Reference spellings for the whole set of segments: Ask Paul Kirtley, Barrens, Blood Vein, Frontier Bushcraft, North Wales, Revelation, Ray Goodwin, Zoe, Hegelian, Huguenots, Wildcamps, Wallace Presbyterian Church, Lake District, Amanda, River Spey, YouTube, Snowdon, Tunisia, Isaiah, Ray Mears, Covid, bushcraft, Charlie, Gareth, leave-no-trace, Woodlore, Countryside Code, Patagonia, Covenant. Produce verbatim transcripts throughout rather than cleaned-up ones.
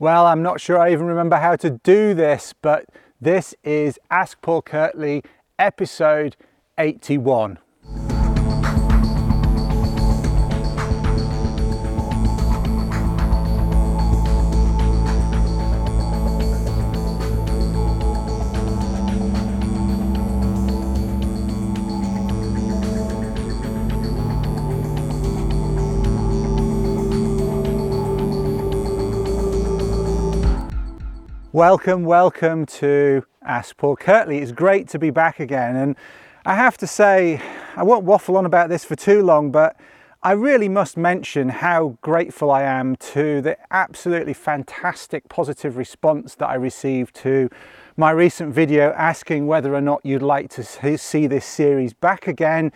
Well, I'm not sure I even remember how to do this, but this is Ask Paul Kirtley, episode eighty-one. Welcome, welcome to Ask Paul Kirtley. It's great to be back again, and I have to say, I won't waffle on about this for too long, but I really must mention how grateful I am to the absolutely fantastic positive response that I received to my recent video asking whether or not you'd like to see this series back again,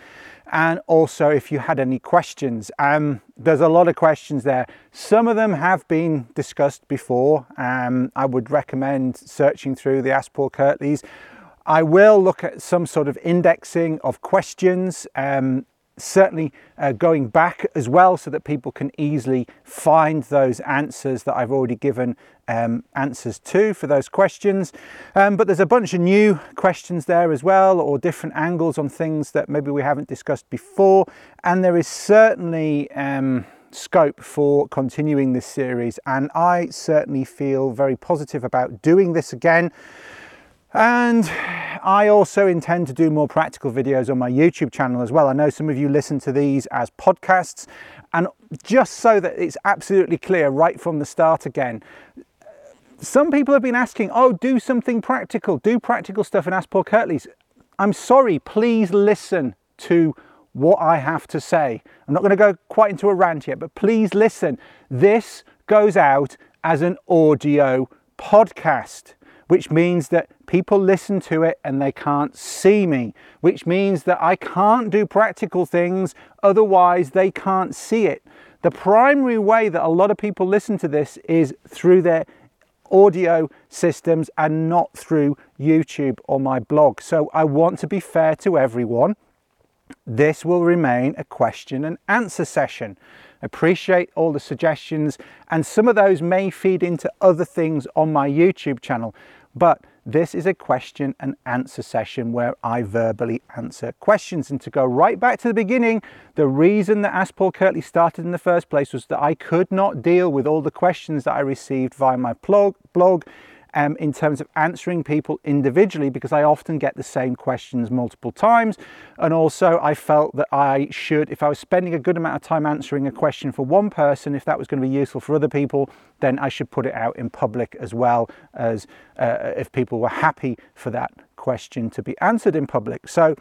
and also if you had any questions. Um, there's a lot of questions there. Some of them have been discussed before. Um, I would recommend searching through the Ask Paul Kirtleys. I will look at some sort of indexing of questions, um, certainly uh, going back as well, so that people can easily find those answers that I've already given um, answers to for those questions. Um, but there's a bunch of new questions there as well, or different angles on things that maybe we haven't discussed before. And there is certainly um, scope for continuing this series. And I certainly feel very positive about doing this again. And I also intend to do more practical videos on my YouTube channel as well. I know some of you listen to these as podcasts, and just so that it's absolutely clear right from the start again, some people have been asking, oh, do something practical, do practical stuff in Ask Paul Kirtley's. I'm sorry, please listen to what I have to say. I'm not going to go quite into a rant yet, but please listen. This goes out as an audio podcast, which means that people listen to it and they can't see me, which means that I can't do practical things, otherwise they can't see it. The primary way that a lot of people listen to this is through their audio systems and not through YouTube or my blog. So I want to be fair to everyone. This will remain a question and answer session. Appreciate all the suggestions, and some of those may feed into other things on my YouTube channel, but this is a question and answer session where I verbally answer questions. And to go right back to the beginning, the reason that Ask Paul Kirtley started in the first place was that I could not deal with all the questions that I received via my blog blog Um, in terms of answering people individually, because I often get the same questions multiple times. And also I felt that I should, if I was spending a good amount of time answering a question for one person, if that was going to be useful for other people, then I should put it out in public as well, as uh, if people were happy for that question to be answered in public. So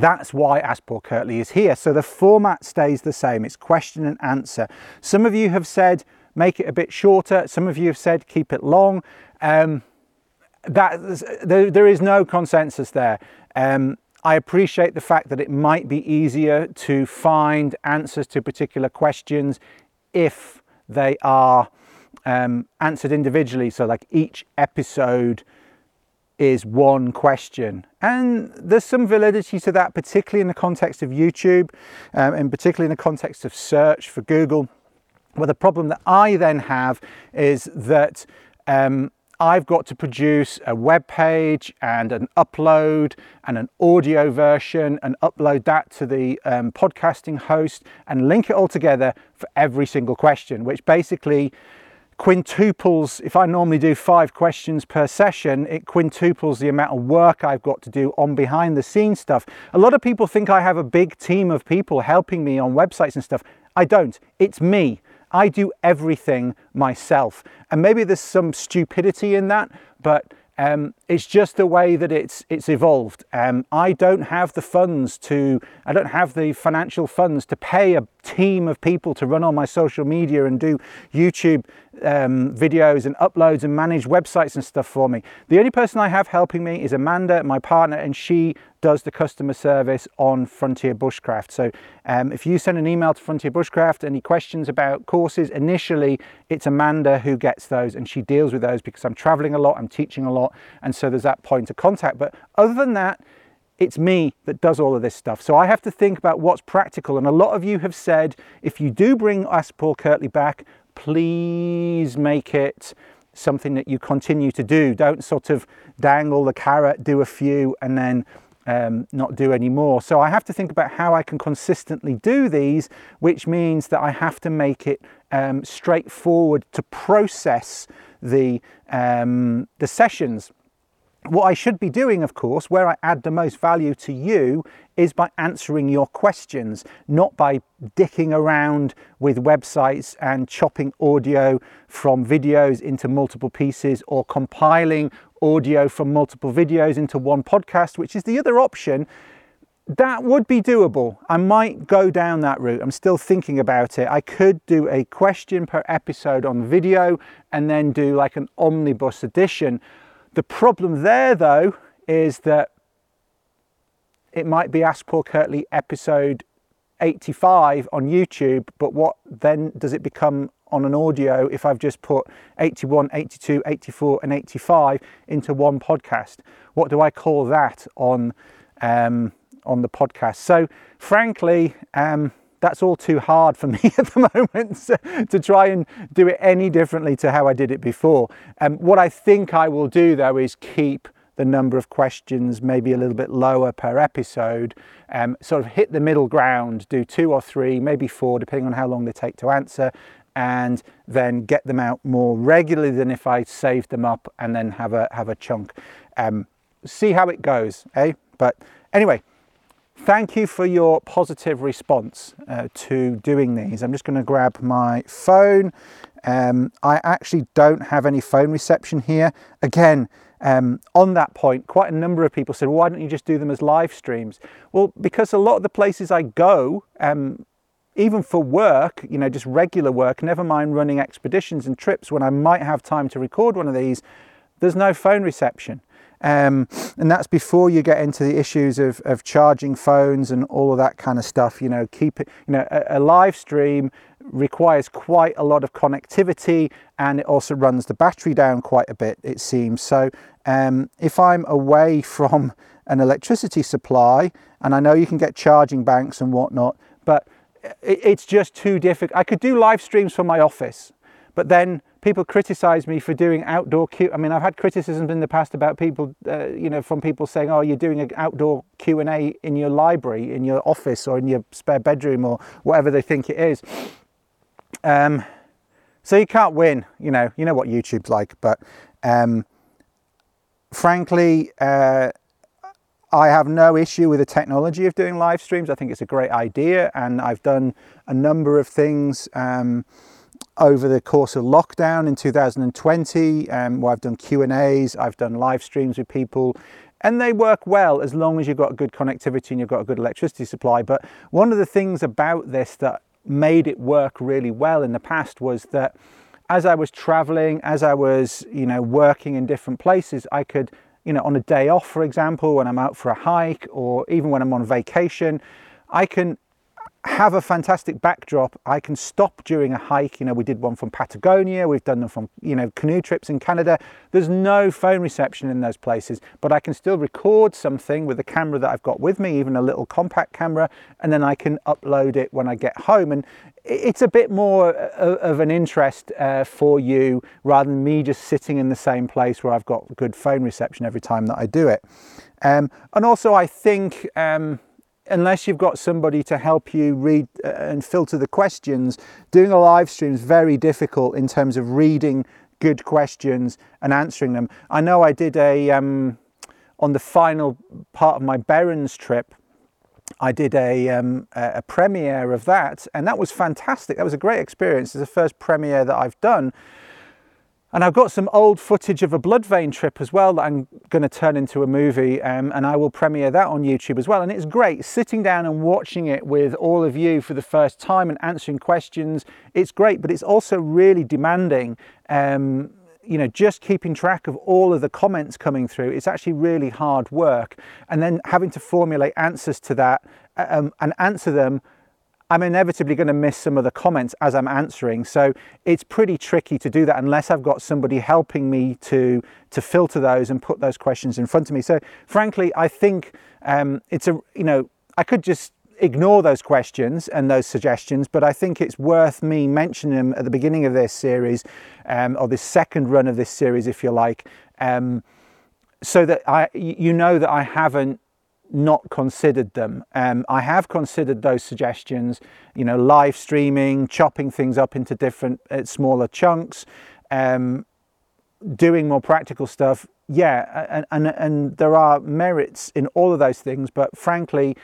that's why Ask Paul Kirtley is here. So the format stays the same. It's question and answer. Some of you have said, make it a bit shorter. Some of you have said, keep it long. Um, that there, there is no consensus there. Um, I appreciate the fact that it might be easier to find answers to particular questions if they are um, answered individually. So like each episode is one question. And there's some validity to that, particularly in the context of YouTube, um, and particularly in the context of search for Google. Well, the problem that I then have is that um, I've got to produce a web page and an upload and an audio version and upload that to the um, podcasting host and link it all together for every single question, which basically quintuples, if I normally do five questions per session, it quintuples the amount of work I've got to do on behind the scenes stuff. A lot of people think I have a big team of people helping me on websites and stuff. I don't. It's me. I do everything myself. And maybe there's some stupidity in that, but um, it's just the way that it's it's evolved. Um, I don't have the funds to, I don't have the financial funds to pay a team of people to run all my social media and do YouTube um, videos and uploads and manage websites and stuff for me. The only person I have helping me is Amanda, my partner, and she does the customer service on Frontier Bushcraft. So um, if you send an email to Frontier Bushcraft, any questions about courses, initially it's Amanda who gets those, and she deals with those because I'm traveling a lot, I'm teaching a lot, and so there's that point of contact. But other than that, it's me that does all of this stuff. So I have to think about what's practical. And a lot of you have said, if you do bring Ask Paul Kirtley back, please make it something that you continue to do. Don't sort of dangle the carrot, do a few and then um, not do any more. So I have to think about how I can consistently do these, which means that I have to make it um, straightforward to process the um, the sessions. What I should be doing, of course, where I add the most value to you is by answering your questions, not by dicking around with websites and chopping audio from videos into multiple pieces or compiling audio from multiple videos into one podcast, which is the other option. That would be doable. I might go down that route. I'm still thinking about it. I could do a question per episode on video and then do like an omnibus edition. The problem there, though, is that it might be Ask Paul Kirtley episode eighty-five on YouTube, but what then does it become on an audio if I've just put eighty-one, eighty-two, eighty-four and eighty-five into one podcast? What do I call that on um, on the podcast? So frankly, um, that's all too hard for me at the moment so, to try and do it any differently to how I did it before. Um, what I think I will do, though, is keep the number of questions maybe a little bit lower per episode, um, sort of hit the middle ground, do two or three, maybe four, depending on how long they take to answer, and then get them out more regularly than if I saved them up and then have a, have a chunk. Um, see how it goes, eh? But anyway, thank you for your positive response uh, to doing these. I'm just going to grab my phone. Um, I actually don't have any phone reception here. Again, um, on that point, quite a number of people said, well, why don't you just do them as live streams? Well, because a lot of the places I go, um, even for work, you know, just regular work, never mind running expeditions and trips when I might have time to record one of these, there's no phone reception. Um, and that's before you get into the issues of, of charging phones and all of that kind of stuff. You know, keep it, you know, a, a live stream requires quite a lot of connectivity, and it also runs the battery down quite a bit, it seems. So um, if I'm away from an electricity supply, and I know you can get charging banks and whatnot, but it, it's just too difficult. I could do live streams from my office, but then people criticize me for doing outdoor Q. I mean, I've had criticisms in the past about people, uh, you know, from people saying, oh, you're doing an outdoor Q and A in your library, in your office or in your spare bedroom or whatever they think it is. Um, so you can't win, you know, you know what YouTube's like. But um, frankly, uh, I have no issue with the technology of doing live streams. I think it's a great idea. And I've done a number of things um, over the course of lockdown in two thousand twenty, um, where I've done Q and A's, I've done live streams with people, and they work well as long as you've got good connectivity and you've got a good electricity supply. But one of the things about this that made it work really well in the past was that as I was traveling, as I was, you know, working in different places, I could, you know, on a day off, for example, when I'm out for a hike or even when I'm on vacation, I can have a fantastic backdrop. I can stop during a hike. You know, we did one from Patagonia. We've done them from, you know, canoe trips in Canada. There's no phone reception in those places, but I can still record something with the camera that I've got with me, even a little compact camera, and then I can upload it when I get home. And it's a bit more of an interest uh, for you rather than me just sitting in the same place where I've got good phone reception every time that I do it. Um, and also I think, um, unless you've got somebody to help you read and filter the questions, doing a live stream is very difficult in terms of reading good questions and answering them. I know I did a, um, on the final part of my Barrens trip, I did a, um, a premiere of that, and that was fantastic. That was a great experience. It's the first premiere that I've done. And I've got some old footage of a Blood Vein trip as well that I'm going to turn into a movie, um, and I will premiere that on YouTube as well. And it's great sitting down and watching it with all of you for the first time and answering questions. It's great, but it's also really demanding. Um, you know, just keeping track of all of the comments coming through, it's actually really hard work. And then having to formulate answers to that um, and answer them, I'm inevitably going to miss some of the comments as I'm answering. So it's pretty tricky to do that unless I've got somebody helping me to, to filter those and put those questions in front of me. So frankly, I think um, it's a, you know, I could just, ignore those questions and those suggestions, but I think it's worth me mentioning them at the beginning of this series, um, or this second run of this series, if you like, um, so that I, you know that I haven't not considered them. Um, I have considered those suggestions, you know, live streaming, chopping things up into different, uh, smaller chunks, um, doing more practical stuff. Yeah, and, and and there are merits in all of those things, but frankly,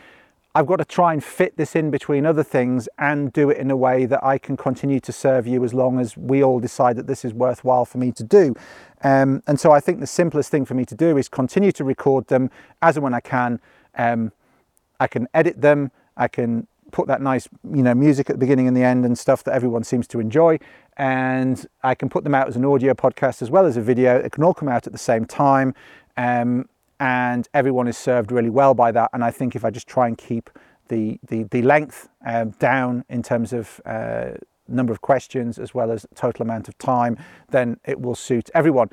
I've got to try and fit this in between other things and do it in a way that I can continue to serve you as long as we all decide that this is worthwhile for me to do. Um, and so I think the simplest thing for me to do is continue to record them as and when I can. Um, I can edit them, I can put that nice, you know, music at the beginning and the end and stuff that everyone seems to enjoy. And I can put them out as an audio podcast as well as a video. It can all come out at the same time. Um, and everyone is served really well by that. And I think if I just try and keep the the, the length um, down in terms of uh, number of questions as well as total amount of time, then it will suit everyone.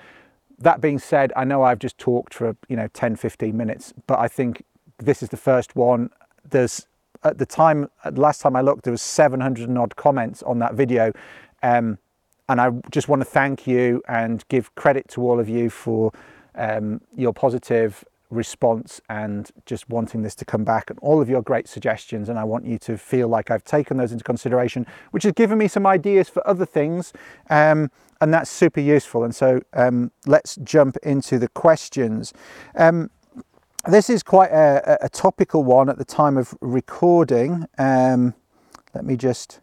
That being said, I know I've just talked for, you know, ten, fifteen minutes, but I think this is the first one. There's At the time, at the last time I looked, there was seven hundred and odd comments on that video. Um, and I just want to thank you and give credit to all of you for um, your positive response and just wanting this to come back and all of your great suggestions. And I want you to feel like I've taken those into consideration, which has given me some ideas for other things. Um, and that's super useful. And so um, let's jump into the questions. Um, This is quite a, a topical one at the time of recording. Um, let me just,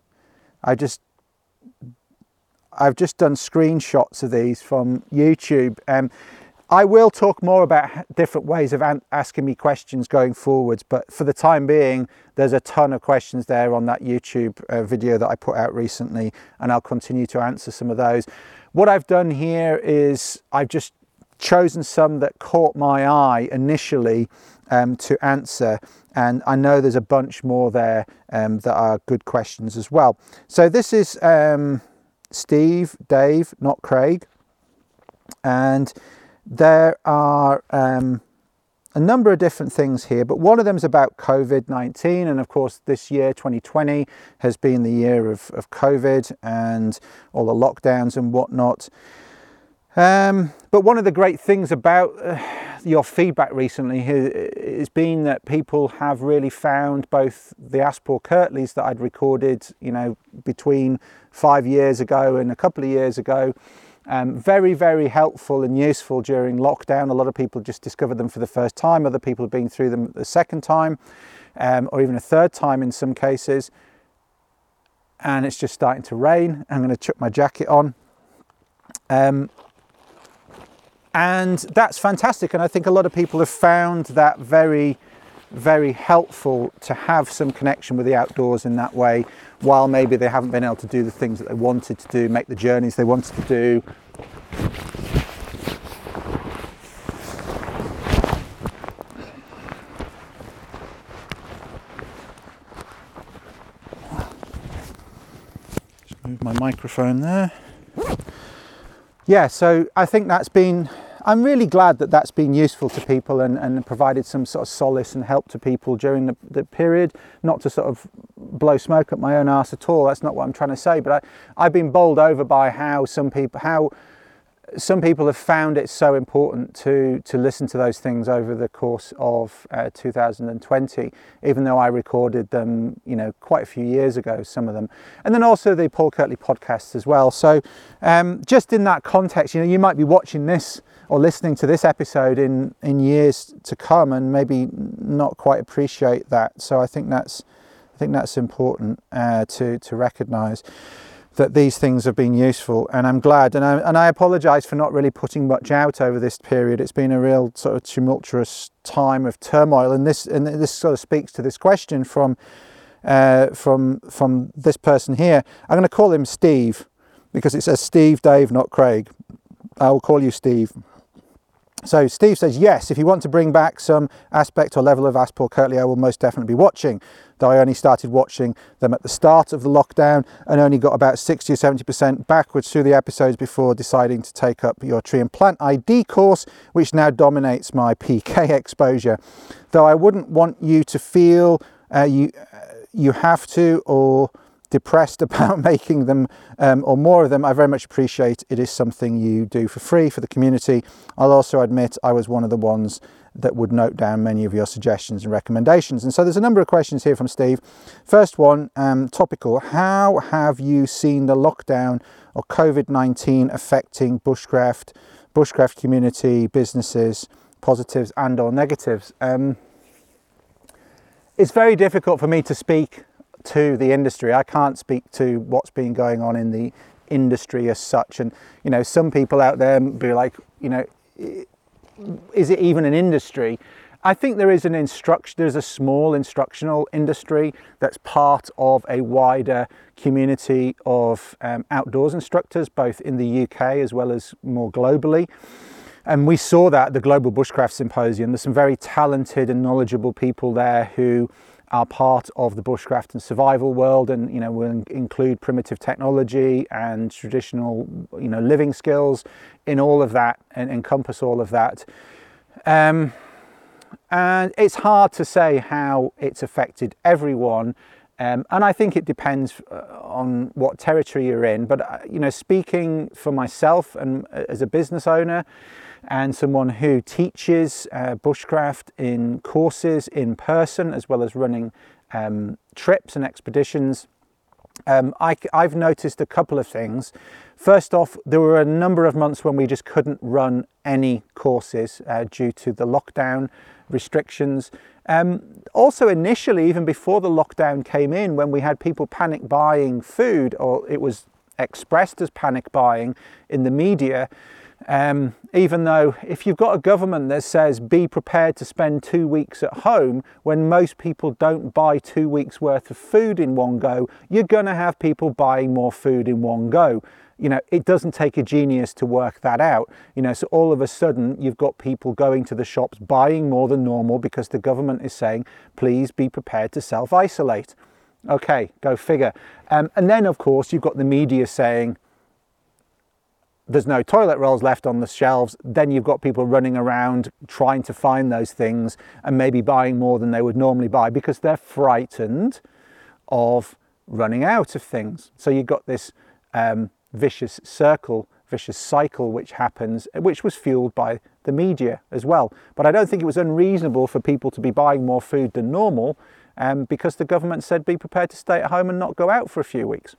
I just, I've just done screenshots of these from YouTube. Um, I will talk more about different ways of an- asking me questions going forwards, but for the time being, there's a ton of questions there on that YouTube uh, video that I put out recently, and I'll continue to answer some of those. What I've done here is I've just chosen some that caught my eye initially um, to answer, and I know there's a bunch more there um, that are good questions as well. So this is um, Steve, Dave, not Craig, and there are um, a number of different things here, but one of them is about COVID nineteen, and of course this year twenty twenty has been the year of, of COVID and all the lockdowns and whatnot. Um, but one of the great things about uh, your feedback recently has been that people have really found both the Ask Paul Kirtleys that I'd recorded, you know, between five years ago and a couple of years ago, um, very, very helpful and useful during lockdown. A lot of people just discovered them for the first time. Other people have been through them the second time, um, or even a third time in some cases. And it's just starting to rain. I'm going to chuck my jacket on. Um, And that's fantastic. And I think a lot of people have found that very, very helpful to have some connection with the outdoors in that way, while maybe they haven't been able to do the things that they wanted to do, make the journeys they wanted to do. Just move my microphone there. Yeah, so I think that's been, I'm really glad that that's been useful to people and, and provided some sort of solace and help to people during the, the period. Not to sort of blow smoke up my own arse at all, that's not what I'm trying to say, but I, I've been bowled over by how some people, how some people have found it so important to, to listen to those things over the course of uh, two thousand twenty, even though I recorded them, you know, quite a few years ago, some of them. And then also the Paul Kirtley podcast as well. So um, just in that context, you know, you might be watching this or listening to this episode in, in years to come and maybe not quite appreciate that. So I think that's, I think that's important uh, to, to recognise that these things have been useful, and I'm glad. And I, and I apologise for not really putting much out over this period. It's been a real sort of tumultuous time of turmoil, and this and this sort of speaks to this question from uh, from from this person here. I'm going to call him Steve because it says Steve, Dave, not Craig. I will call you Steve. So Steve says, yes, if you want to bring back some aspect or level of Ask Paul Kirtley, I will most definitely be watching, though I only started watching them at the start of the lockdown and only got about sixty or seventy percent backwards through the episodes before deciding to take up your tree and plant I D course, which now dominates my P K exposure. Though I wouldn't want you to feel uh, you you have to, or depressed about making them um, or more of them, I very much appreciate it is something you do for free for the community. I'll also admit I was one of the ones that would note down many of your suggestions and recommendations. And so there's a number of questions here from Steve. First one, um, topical. How have you seen the lockdown or COVID nineteen affecting bushcraft, bushcraft community, businesses, positives and or negatives? Um, it's very difficult for me to speak to the industry. I can't speak to what's been going on in the industry as such. And, you know, some people out there be like, you know, is it even an industry? I think there is an instruction, there's a small instructional industry that's part of a wider community of um, outdoors instructors, both in the U K as well as more globally. And we saw that at the Global Bushcraft Symposium. There's some very talented and knowledgeable people there who are part of the bushcraft and survival world, and you know will include primitive technology and traditional you know living skills in all of that and encompass all of that. Um, and it's hard to say how it's affected everyone, um, and I think it depends on what territory you're in. But you know, speaking for myself and as a business owner and someone who teaches uh, bushcraft in courses in person as well as running um, trips and expeditions, um, I, I've noticed a couple of things. First off, there were a number of months when we just couldn't run any courses uh, due to the lockdown restrictions. Um, also initially, even before the lockdown came in, when we had people panic buying food, or it was expressed as panic buying in the media, Um, even though if you've got a government that says be prepared to spend two weeks at home, when most people don't buy two weeks worth of food in one go, you're going to have people buying more food in one go. You know, it doesn't take a genius to work that out. You know, so all of a sudden you've got people going to the shops buying more than normal because the government is saying, please be prepared to self-isolate. Okay, go figure. Um, and then, of course, you've got the media saying, there's no toilet rolls left on the shelves. Then you've got people running around trying to find those things and maybe buying more than they would normally buy because they're frightened of running out of things. So you've got this um, vicious circle, vicious cycle which happens, which was fueled by the media as well. But I don't think it was unreasonable for people to be buying more food than normal um, because the government said be prepared to stay at home and not go out for a few weeks.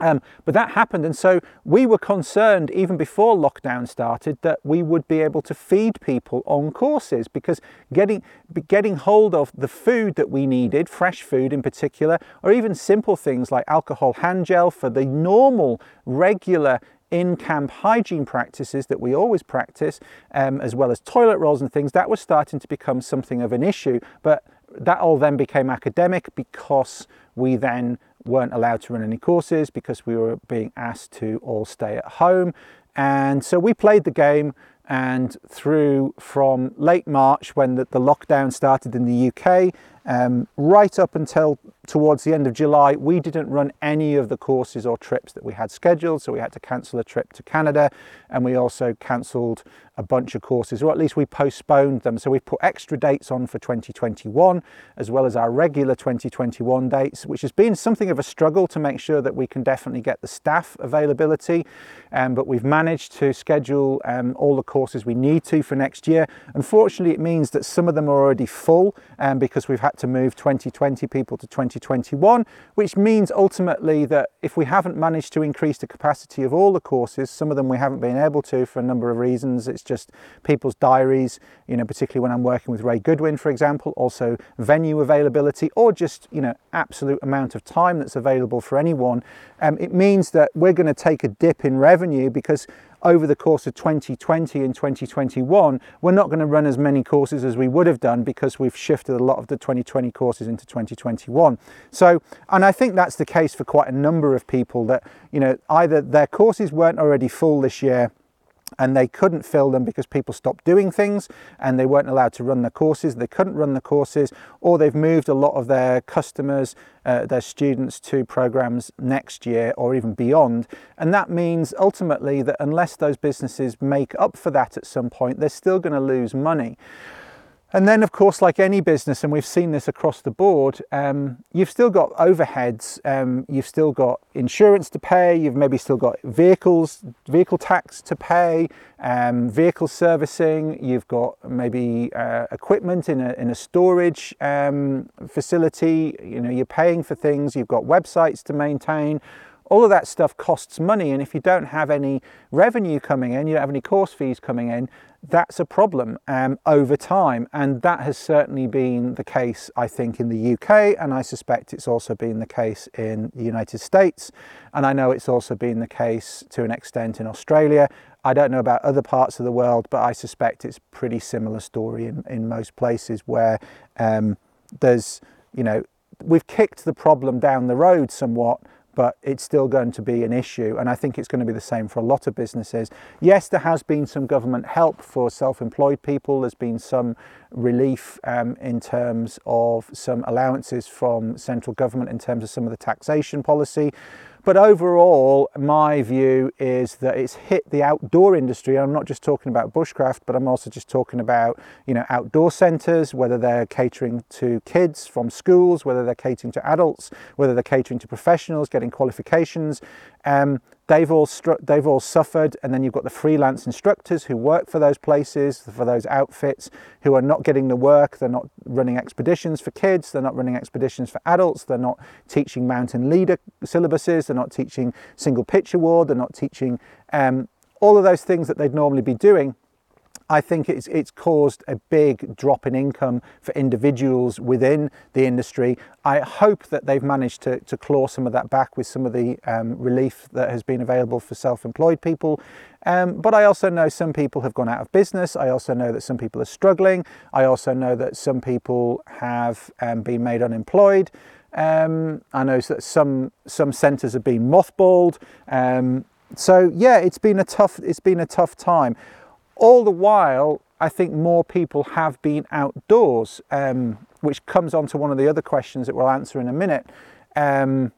Um, but that happened, and so we were concerned even before lockdown started that we would be able to feed people on courses, because getting getting hold of the food that we needed, fresh food in particular, or even simple things like alcohol hand gel for the normal, regular in-camp hygiene practices that we always practice, um, as well as toilet rolls and things, that was starting to become something of an issue. But that all then became academic because we then weren't allowed to run any courses because we were being asked to all stay at home. And so we played the game, and through from late March when the, the lockdown started in the U K, um, right up until towards the end of July, we didn't run any of the courses or trips that we had scheduled. So we had to cancel a trip to Canada, and we also cancelled a bunch of courses, or at least we postponed them. So we put extra dates on for twenty twenty-one, as well as our regular twenty twenty-one dates, which has been something of a struggle to make sure that we can definitely get the staff availability. Um, but we've managed to schedule um, all the courses we need to for next year. Unfortunately, it means that some of them are already full um, because we've had to move twenty twenty people to twenty twenty-one, which means ultimately that if we haven't managed to increase the capacity of all the courses, some of them we haven't been able to for a number of reasons. It's just people's diaries, you know, particularly when I'm working with Ray Goodwin, for example, also venue availability, or just, you know, absolute amount of time that's available for anyone. Um, it means that we're going to take a dip in revenue because over the course of twenty twenty and twenty twenty-one, we're not going to run as many courses as we would have done because we've shifted a lot of the twenty twenty courses into twenty twenty-one. So, and I think that's the case for quite a number of people that, you know, either their courses weren't already full this year and they couldn't fill them because people stopped doing things and they weren't allowed to run the courses, they couldn't run the courses, or they've moved a lot of their customers, uh, their students to programs next year or even beyond. And that means ultimately that unless those businesses make up for that at some point, they're still going to lose money. And then, of course, like any business, and we've seen this across the board, um, you've still got overheads, um, you've still got insurance to pay, you've maybe still got vehicles, vehicle tax to pay, um, vehicle servicing, you've got maybe uh, equipment in a, in a storage um, facility, you know, you're paying for things, you've got websites to maintain. All of that stuff costs money, and if you don't have any revenue coming in, you don't have any course fees coming in, that's a problem um, over time. And that has certainly been the case, I think, in the U K, and I suspect it's also been the case in the United States. And I know it's also been the case to an extent in Australia. I don't know about other parts of the world, but I suspect it's a pretty similar story in, in most places where um, there's, you know, we've kicked the problem down the road somewhat, but it's still going to be an issue. And I think it's going to be the same for a lot of businesses. Yes, there has been some government help for self-employed people. There's been some relief um, in terms of some allowances from central government in terms of some of the taxation policy. But overall, my view is that it's hit the outdoor industry. I'm not just talking about bushcraft, but I'm also just talking about, you know, outdoor centres, whether they're catering to kids from schools, whether they're catering to adults, whether they're catering to professionals, getting qualifications. Um, they've all stru- they've all suffered. And then you've got the freelance instructors who work for those places, for those outfits, who are not getting the work. They're not running expeditions for kids, they're not running expeditions for adults, they're not teaching mountain leader syllabuses, they're not teaching single pitch award, they're not teaching um, all of those things that they'd normally be doing. I think it's it's caused a big drop in income for individuals within the industry. I hope that they've managed to, to claw some of that back with some of the um, relief that has been available for self-employed people. Um, but I also know some people have gone out of business. I also know that some people are struggling. I also know that some people have um, been made unemployed. Um, I know that some some centres have been mothballed. Um, so yeah, it's been a tough it's been a tough time. All the while, I think more people have been outdoors, um, which comes on to one of the other questions that we'll answer in a minute. Um,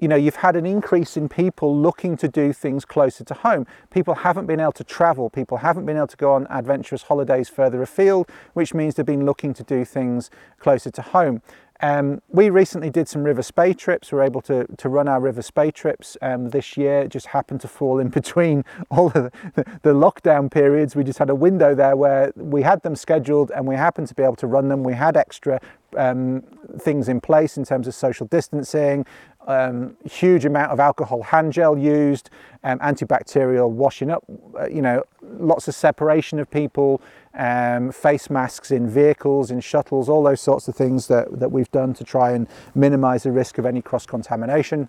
you know, you've had an increase in people looking to do things closer to home. People haven't been able to travel. People haven't been able to go on adventurous holidays further afield, which means they've been looking to do things closer to home. Um, we recently did some River Spey trips. We were able to, to run our River Spey trips um, this year. It just happened to fall in between all of the, the lockdown periods. We just had a window there where we had them scheduled and we happened to be able to run them. We had extra um, things in place in terms of social distancing, um, huge amount of alcohol hand gel used, um, antibacterial washing up, you know, lots of separation of people, um, face masks in vehicles, in shuttles, all those sorts of things that, that we've done to try and minimize the risk of any cross-contamination.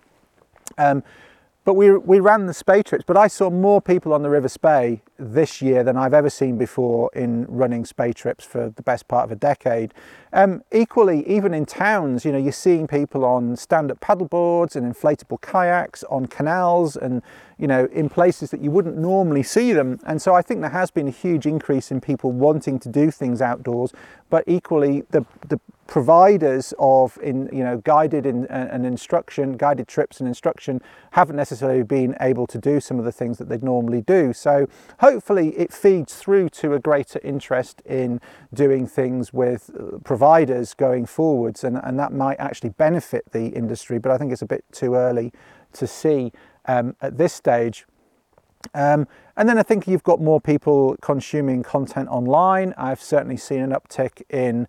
Um, but we we ran the Spey trips, but I saw more people on the River Spey this year than I've ever seen before in running Spey trips for the best part of a decade. Um, equally, even in towns, you know, you're seeing people on stand-up paddleboards and inflatable kayaks, on canals and, you know, in places that you wouldn't normally see them. And so I think there has been a huge increase in people wanting to do things outdoors, but equally the the providers of in you know guided in, uh, and instruction guided trips and instruction haven't necessarily been able to do some of the things that they'd normally do. So hopefully it feeds through to a greater interest in doing things with providers going forwards, and, and that might actually benefit the industry, but I think it's a bit too early to see um, at this stage. Um, and then I think you've got more people consuming content online. I've certainly seen an uptick in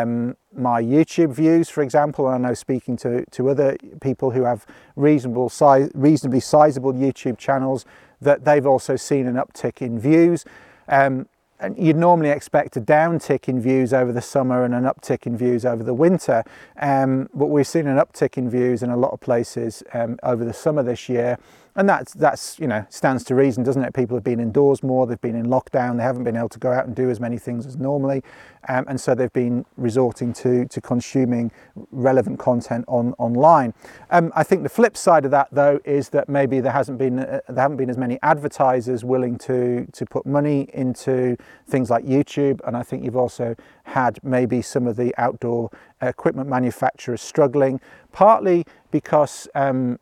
Um, my YouTube views, for example. And I know, speaking to, to other people who have reasonable size, reasonably sizable YouTube channels, that they've also seen an uptick in views. Um, and you'd normally expect a downtick in views over the summer and an uptick in views over the winter. Um, but we've seen an uptick in views in a lot of places um, over the summer this year. And that's, that's, you know, stands to reason, doesn't it? People have been indoors more, they've been in lockdown, they haven't been able to go out and do as many things as normally. Um, and so they've been resorting to, to consuming relevant content on, online. Um, I think the flip side of that, though, is that maybe there hasn't been, uh, there haven't been as many advertisers willing to, to put money into things like YouTube. And I think you've also had maybe some of the outdoor equipment manufacturers struggling, partly because, um,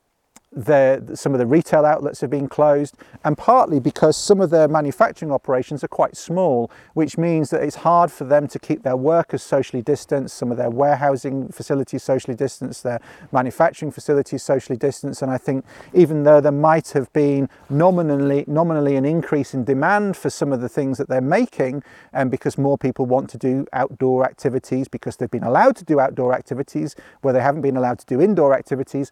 The, some of the retail outlets have been closed, and partly because some of their manufacturing operations are quite small, which means that it's hard for them to keep their workers socially distanced, some of their warehousing facilities socially distanced, their manufacturing facilities socially distanced. And I think even though there might have been nominally nominally an increase in demand for some of the things that they're making, and because more people want to do outdoor activities because they've been allowed to do outdoor activities where they haven't been allowed to do indoor activities,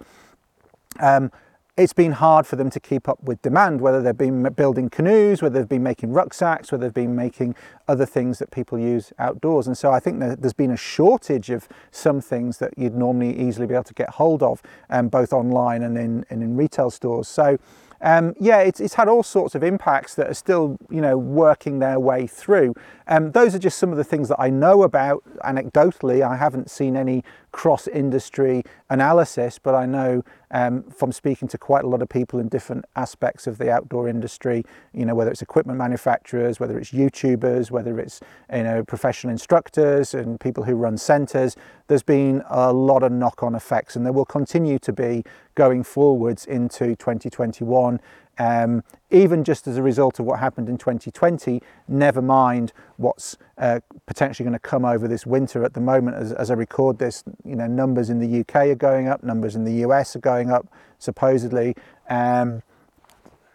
Um, it's been hard for them to keep up with demand, whether they've been building canoes, whether they've been making rucksacks, whether they've been making other things that people use outdoors. And so I think that there's been a shortage of some things that you'd normally easily be able to get hold of, um, both online and in, and in retail stores. So um, yeah, it's, it's had all sorts of impacts that are still, you know, working their way through. Um, those are just some of the things that I know about anecdotally. I haven't seen any cross-industry analysis, but I know um, from speaking to quite a lot of people in different aspects of the outdoor industry, you know, whether it's equipment manufacturers, whether it's YouTubers, whether it's, you know, professional instructors and people who run centres, there's been a lot of knock-on effects, and there will continue to be going forwards into twenty twenty-one. Um, even just as a result of what happened in twenty twenty, never mind what's uh, potentially going to come over this winter. At the moment, as, as I record this, you know, numbers in the U K are going up, numbers in the U S are going up, supposedly, um,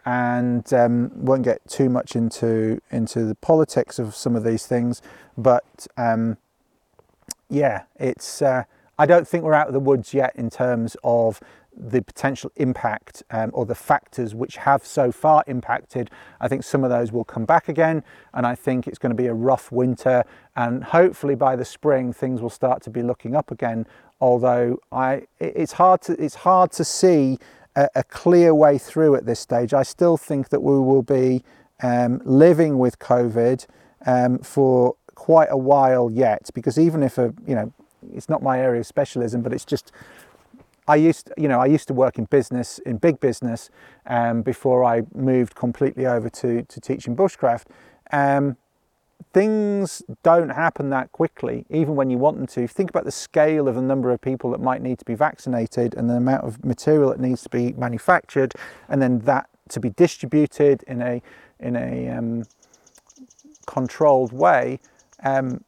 and um, won't get too much into into the politics of some of these things, but um, yeah, it's. Uh, I don't think we're out of the woods yet in terms of the potential impact, um, or the factors which have so far impacted. I think some of those will come back again, and I think it's going to be a rough winter, and hopefully by the spring things will start to be looking up again, although I it's hard to it's hard to see a, a clear way through at this stage. I still think that we will be um, living with COVID um, for quite a while yet, because even if a you know it's not my area of specialism, but it's just I used, you know, I used to work in business, in big business, um, before I moved completely over to, to teaching bushcraft. Um, things don't happen that quickly, even when you want them to. Think about the scale of the number of people that might need to be vaccinated, and the amount of material that needs to be manufactured, and then that to be distributed in a in a um, controlled way. Um,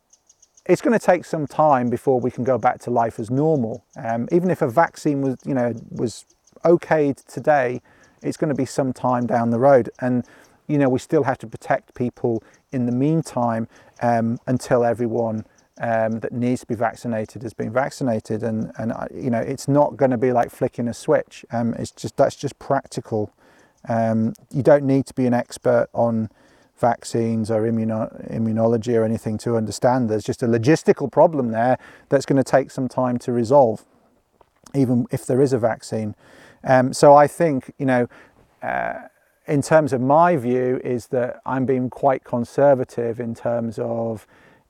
It's going to take some time before we can go back to life as normal. Um, even if a vaccine was, you know, was okayed today, it's going to be some time down the road. And, you know, we still have to protect people in the meantime, um, until everyone um, that needs to be vaccinated has been vaccinated. And, and you know, it's not going to be like flicking a switch. Um, it's just that's just practical. Um, you don't need to be an expert on vaccines or immuno- immunology or anything to understand there's just a logistical problem there that's going to take some time to resolve, even if there is a vaccine. Um, so I think, you know, uh, in terms of my view, is that I'm being quite conservative in terms of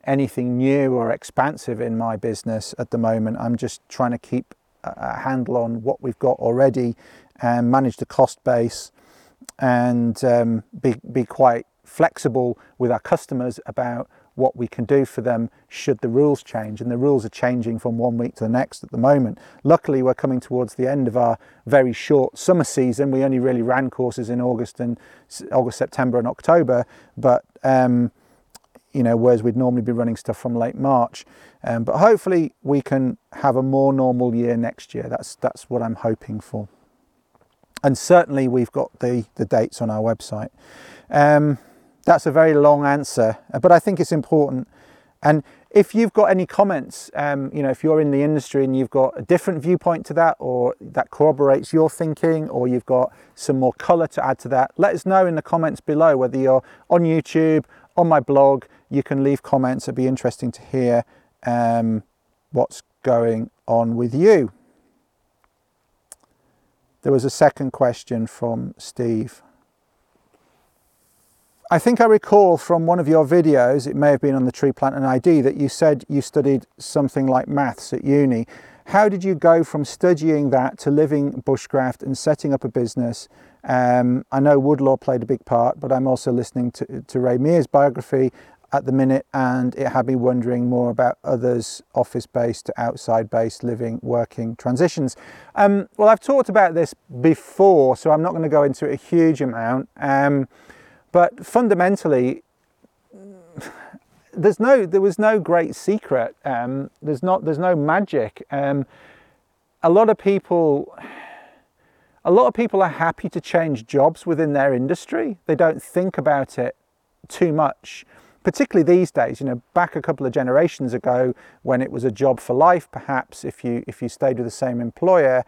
anything new or expansive in my business at the moment. I'm just trying to keep a handle on what we've got already and manage the cost base, and um, be be quite flexible with our customers about what we can do for them should the rules change. And the rules are changing from one week to the next at the moment. Luckily, we're coming towards the end of our very short summer season. We only really ran courses in August and August, September and October, but um, you know, whereas we'd normally be running stuff from late March. Um, but hopefully we can have a more normal year next year. That's that's what I'm hoping for. And certainly we've got the, the dates on our website. Um, That's a very long answer, but I think it's important. And if you've got any comments, um, you know, if you're in the industry and you've got a different viewpoint to that, or that corroborates your thinking, or you've got some more colour to add to that, let us know in the comments below, whether you're on YouTube, on my blog. You can leave comments. It'd be interesting to hear um, what's going on with you. There was a second question from Steve. I think I recall from one of your videos, it may have been on the Tree Plant and I D, that you said you studied something like maths at uni. How did you go from studying that to living bushcraft and setting up a business? Um, I know Woodlore played a big part, but I'm also listening to, to Ray Mears' biography at the minute, and it had me wondering more about others' office-based to outside-based living, working transitions. Um, well, I've talked about this before, so I'm not going to go into it a huge amount, um, but fundamentally, there's no, there was no great secret. Um, there's not, there's no magic. Um, a lot of people, a lot of people are happy to change jobs within their industry. They don't think about it too much, particularly these days. You know, back a couple of generations ago, when it was a job for life, perhaps if you if you stayed with the same employer,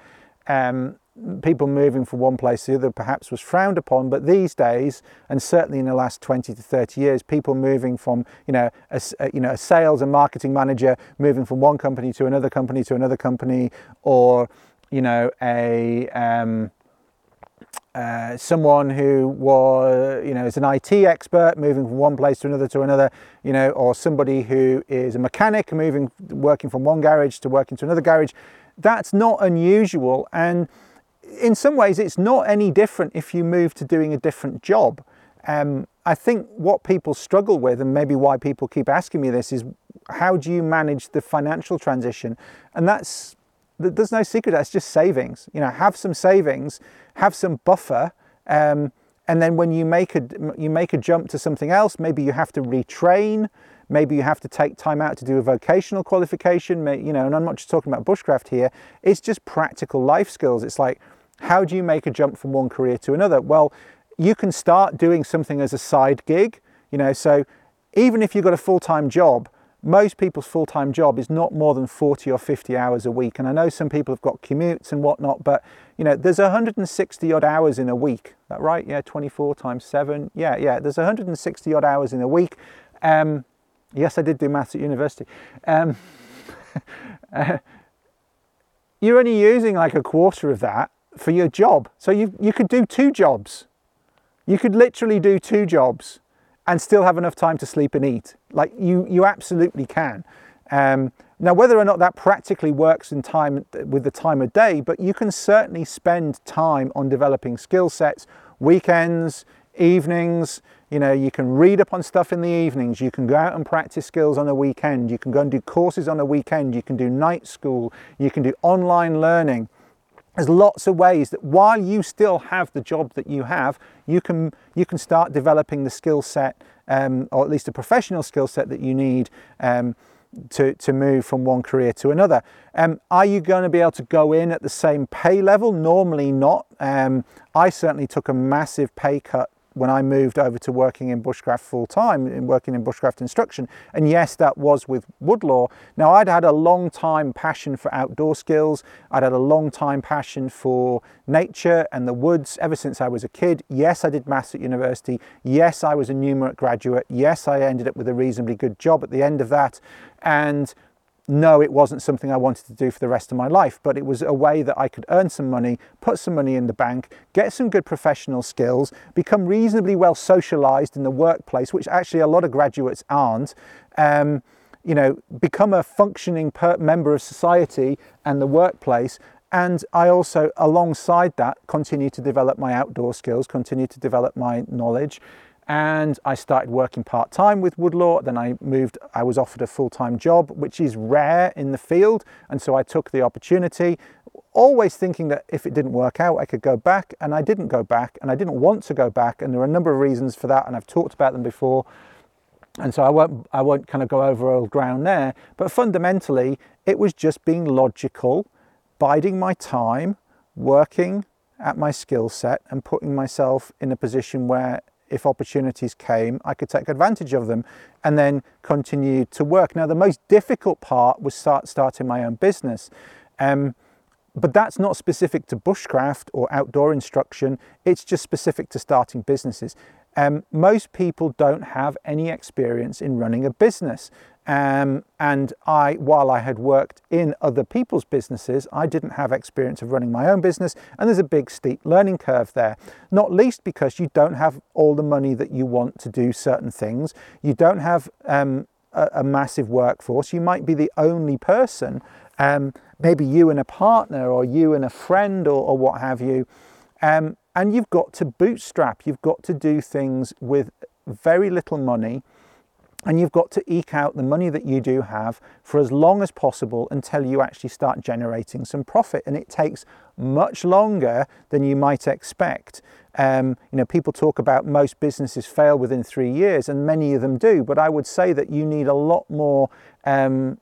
um, people moving from one place to the other perhaps was frowned upon. But these days, and certainly in the last twenty to thirty years, people moving from, you know, a, you know, a sales and marketing manager moving from one company to another company to another company, or, you know, a um, Uh, someone who was, you know, is an I T expert moving from one place to another to another, you know, or somebody who is a mechanic moving, working from one garage to working to another garage. That's not unusual. And in some ways, it's not any different if you move to doing a different job. Um, I think what people struggle with, and maybe why people keep asking me this, is how do you manage the financial transition? And that's, there's no secret, that's just savings. You know, have some savings, have some buffer, um, and then when you make a you make a jump to something else, maybe you have to retrain, maybe you have to take time out to do a vocational qualification, you know, and I'm not just talking about bushcraft here, it's just practical life skills. It's like, how do you make a jump from one career to another? Well, you can start doing something as a side gig, you know, so even if you've got a full-time job, most people's full-time job is not more than forty or fifty hours a week. And I know some people have got commutes and whatnot, but, you know, there's one hundred sixty odd hours in a week. Is that right? Yeah, twenty-four times seven. Yeah, yeah, there's one hundred sixty odd hours in a week. Um, yes, I did do maths at university. Um, uh, you're only using like a quarter of that for your job. So you you could do two jobs. You could literally do two jobs and still have enough time to sleep and eat. Like you you absolutely can. Um, now, whether or not that practically works in time with the time of day, but you can certainly spend time on developing skill sets, weekends, evenings. You know, you can read up on stuff in the evenings, you can go out and practice skills on a weekend, you can go and do courses on a weekend, you can do night school, you can do online learning. There's lots of ways that while you still have the job that you have, you can you can start developing the skill set, um, or at least a professional skill set that you need um, to, to move from one career to another. Um, are you going to be able to go in at the same pay level? Normally not. Um, I certainly took a massive pay cut when I moved over to working in bushcraft full time, in working in bushcraft instruction. And yes, that was with Woodlore. Now, I'd had a long time passion for outdoor skills. I'd had a long time passion for nature and the woods ever since I was a kid. Yes, I did maths at university. Yes, I was a Numerac graduate. Yes, I ended up with a reasonably good job at the end of that. And no, it wasn't something I wanted to do for the rest of my life, but it was a way that I could earn some money, put some money in the bank, get some good professional skills, become reasonably well socialized in the workplace, which actually a lot of graduates aren't, um, you know, become a functioning per- member of society and the workplace. And I also, alongside that, continue to develop my outdoor skills, continue to develop my knowledge. And I started working part-time with Woodlore, then I moved, I was offered a full-time job, which is rare in the field, and so I took the opportunity, always thinking that if it didn't work out, I could go back, and I didn't go back, and I didn't want to go back, and there are a number of reasons for that, and I've talked about them before, and so I won't, I won't kind of go over old ground there, but fundamentally, it was just being logical, biding my time, working at my skill set, and putting myself in a position where if opportunities came, I could take advantage of them and then continue to work. Now, the most difficult part was start starting my own business. Um, but that's not specific to bushcraft or outdoor instruction. It's just specific to starting businesses. Um, most people don't have any experience in running a business. Um, and I, while I had worked in other people's businesses, I didn't have experience of running my own business, and there's a big steep learning curve there, not least because you don't have all the money that you want to do certain things. You don't have um, a, a massive workforce. You might be the only person, um, maybe you and a partner or you and a friend or, or what have you, um, and you've got to bootstrap. You've got to do things with very little money And you've got to eke out the money that you do have for as long as possible until you actually start generating some profit. And it takes much longer than you might expect. Um, you know, people talk about most businesses fail within three years, and many of them do. But I would say that you need a lot more um,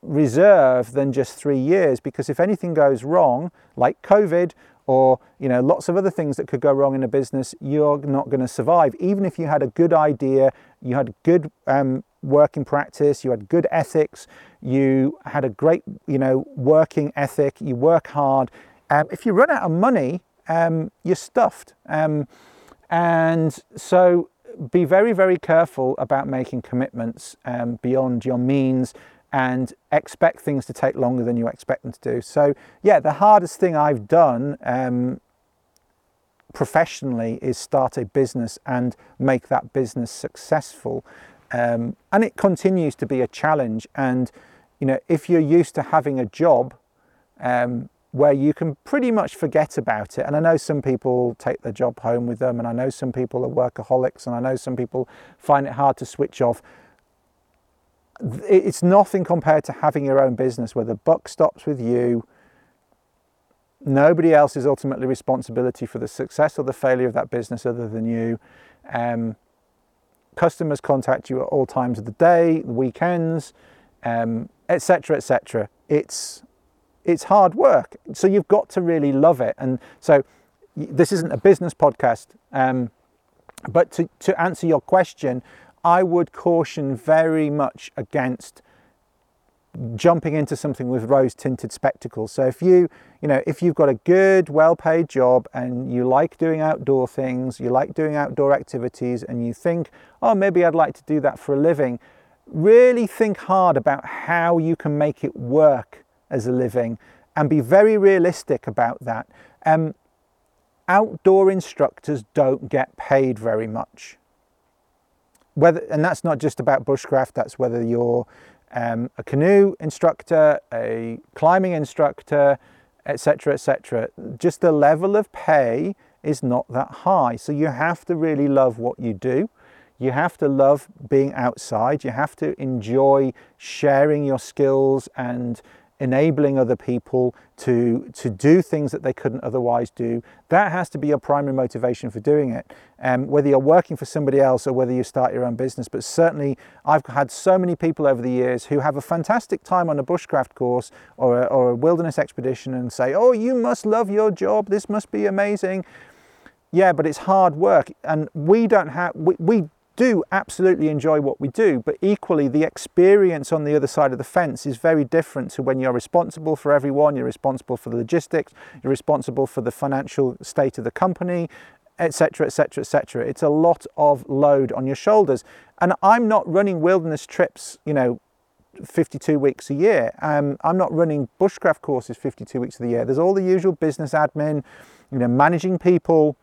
reserve than just three years, because if anything goes wrong, like COVID, or you know, lots of other things that could go wrong in a business, you're not going to survive. Even if you had a good idea, you had good um, working practice, you had good ethics, you had a great, you know, working ethic, you work hard. Um, if you run out of money, um, you're stuffed. Um, and so be very, very careful about making commitments um, beyond your means, and expect things to take longer than you expect them to do. So yeah, the hardest thing I've done um, professionally is start a business and make that business successful. Um, and it continues to be a challenge. And you know, if you're used to having a job um, where you can pretty much forget about it, and I know some people take their job home with them, and I know some people are workaholics, and I know some people find it hard to switch off. It's nothing compared to having your own business where the buck stops with you. Nobody else is ultimately responsibility for the success or the failure of that business other than you. Um, customers contact you at all times of the day, the weekends, um, et cetera, et cetera. It's, it's hard work. So you've got to really love it. And so this isn't a business podcast, um, but to, to answer your question, I would caution very much against jumping into something with rose-tinted spectacles. So if you, you know, if you've got a good, well-paid job and you like doing outdoor things, you like doing outdoor activities, and you think, oh, maybe I'd like to do that for a living, really think hard about how you can make it work as a living, and be very realistic about that. Um, outdoor instructors don't get paid very much. Whether, and that's not just about bushcraft, that's whether you're um, a canoe instructor, a climbing instructor, et cetera, et cetera. Just the level of pay is not that high. So you have to really love what you do. You have to love being outside. You have to enjoy sharing your skills and enabling other people to, to do things that they couldn't otherwise do. That has to be your primary motivation for doing it, um, whether you're working for somebody else or whether you start your own business. But certainly I've had so many people over the years who have a fantastic time on a bushcraft course or a, or a wilderness expedition and say, oh, you must love your job, this must be amazing. Yeah, but it's hard work, and we don't have, we, we do absolutely enjoy what we do, but equally the experience on the other side of the fence is very different to when you're responsible for everyone, you're responsible for the logistics, you're responsible for the financial state of the company, etc, etc, etc. It's a lot of load on your shoulders, and I'm not running wilderness trips, you know, fifty-two weeks a year. Um, I'm not running bushcraft courses fifty-two weeks of the year. There's all the usual business admin, you know, managing people,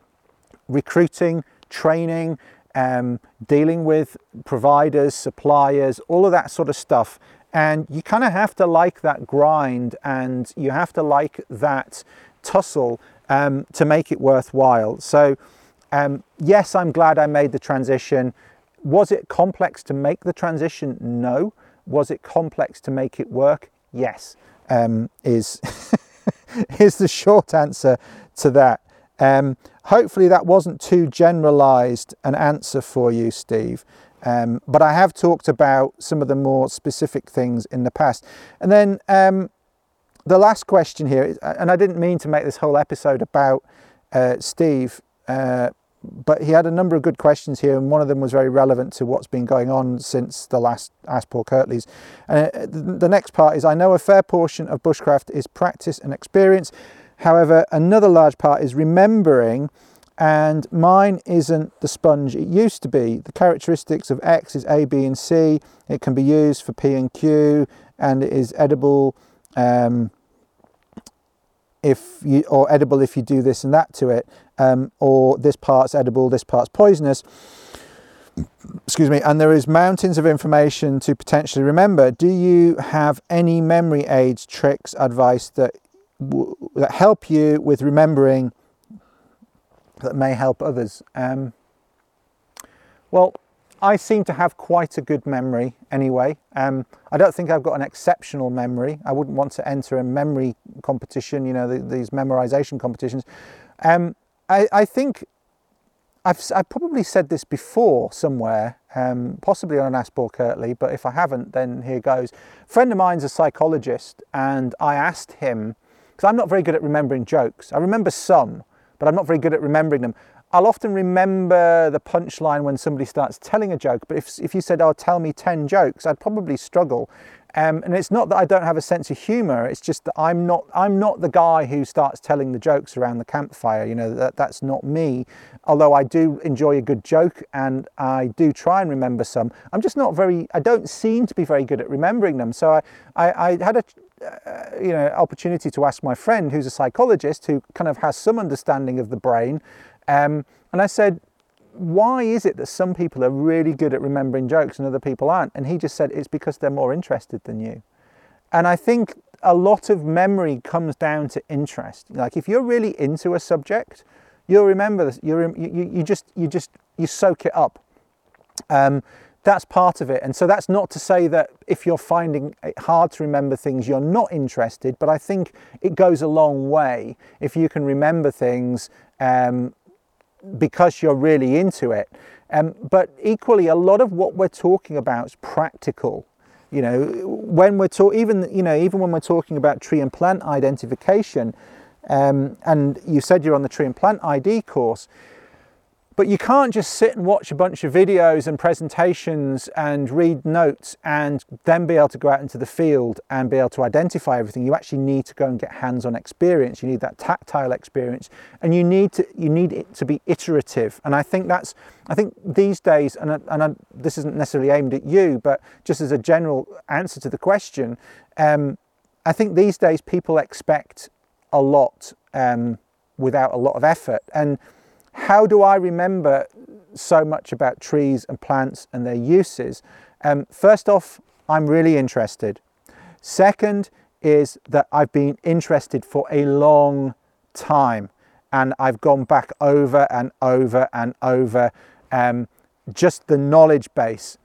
recruiting, training, Um, dealing with providers, suppliers, all of that sort of stuff. And you kind of have to like that grind, and you have to like that tussle um, to make it worthwhile. So um, yes, I'm glad I made the transition. Was it complex to make the transition? No. Was it complex to make it work? Yes, um, is, is the short answer to that. Um, hopefully that wasn't too generalized an answer for you, Steve. Um, but I have talked about some of the more specific things in the past. And then um, the last question here, is, and I didn't mean to make this whole episode about uh, Steve, uh, but he had a number of good questions here, and one of them was very relevant to what's been going on since the last Ask Paul Kirtley's. And uh, the next part is, I know a fair portion of bushcraft is practice and experience. However, another large part is remembering, and mine isn't the sponge it used to be. The characteristics of X is A, B, and C. It can be used for P and Q, and it is edible um, if you, or edible if you do this and that to it, um, or this part's edible, this part's poisonous. Excuse me. And there is mountains of information to potentially remember. Do you have any memory aids, tricks, advice that that help you with remembering that may help others? Um, well, I seem to have quite a good memory anyway. Um, I don't think I've got an exceptional memory. I wouldn't want to enter a memory competition, you know, the, these memorization competitions. Um, I, I think I've, I've probably said this before somewhere, um, possibly on an Ask Paul Kirtley, but if I haven't, then here goes. A friend of mine's a psychologist, and I asked him, because I'm not very good at remembering jokes. I remember some, but I'm not very good at remembering them. I'll often remember the punchline when somebody starts telling a joke, but if if you said, oh, tell me ten jokes, I'd probably struggle. Um, and it's not that I don't have a sense of humour, it's just that I'm not I'm not the guy who starts telling the jokes around the campfire, you know, that that's not me. Although I do enjoy a good joke and I do try and remember some. I'm just not very, I don't seem to be very good at remembering them. So I, I, I had a, Uh, you know, opportunity to ask my friend who's a psychologist who kind of has some understanding of the brain, um, and I said, why is it that some people are really good at remembering jokes and other people aren't? And he just said, it's because they're more interested than you. And I think a lot of memory comes down to interest. Like, if you're really into a subject, you'll remember this, you're, you, you just you just you soak it up. um, That's part of it. And so that's not to say that if you're finding it hard to remember things, you're not interested, but I think it goes a long way if you can remember things um, because you're really into it. Um, but equally, a lot of what we're talking about is practical. You know, when we're talk- even you know, even when we're talking about tree and plant identification, um, and you said you're on the tree and plant I D course, but you can't just sit and watch a bunch of videos and presentations and read notes and then be able to go out into the field and be able to identify everything. You actually need to go and get hands-on experience. You need that tactile experience, and you need to you need it to be iterative. And I think that's I think these days, and I, and I, this isn't necessarily aimed at you, but just as a general answer to the question, um, I think these days people expect a lot um, without a lot of effort. And how do I remember so much about trees and plants and their uses? Um, first off, I'm really interested. Second is that I've been interested for a long time, and I've gone back over and over and over um, just the knowledge base.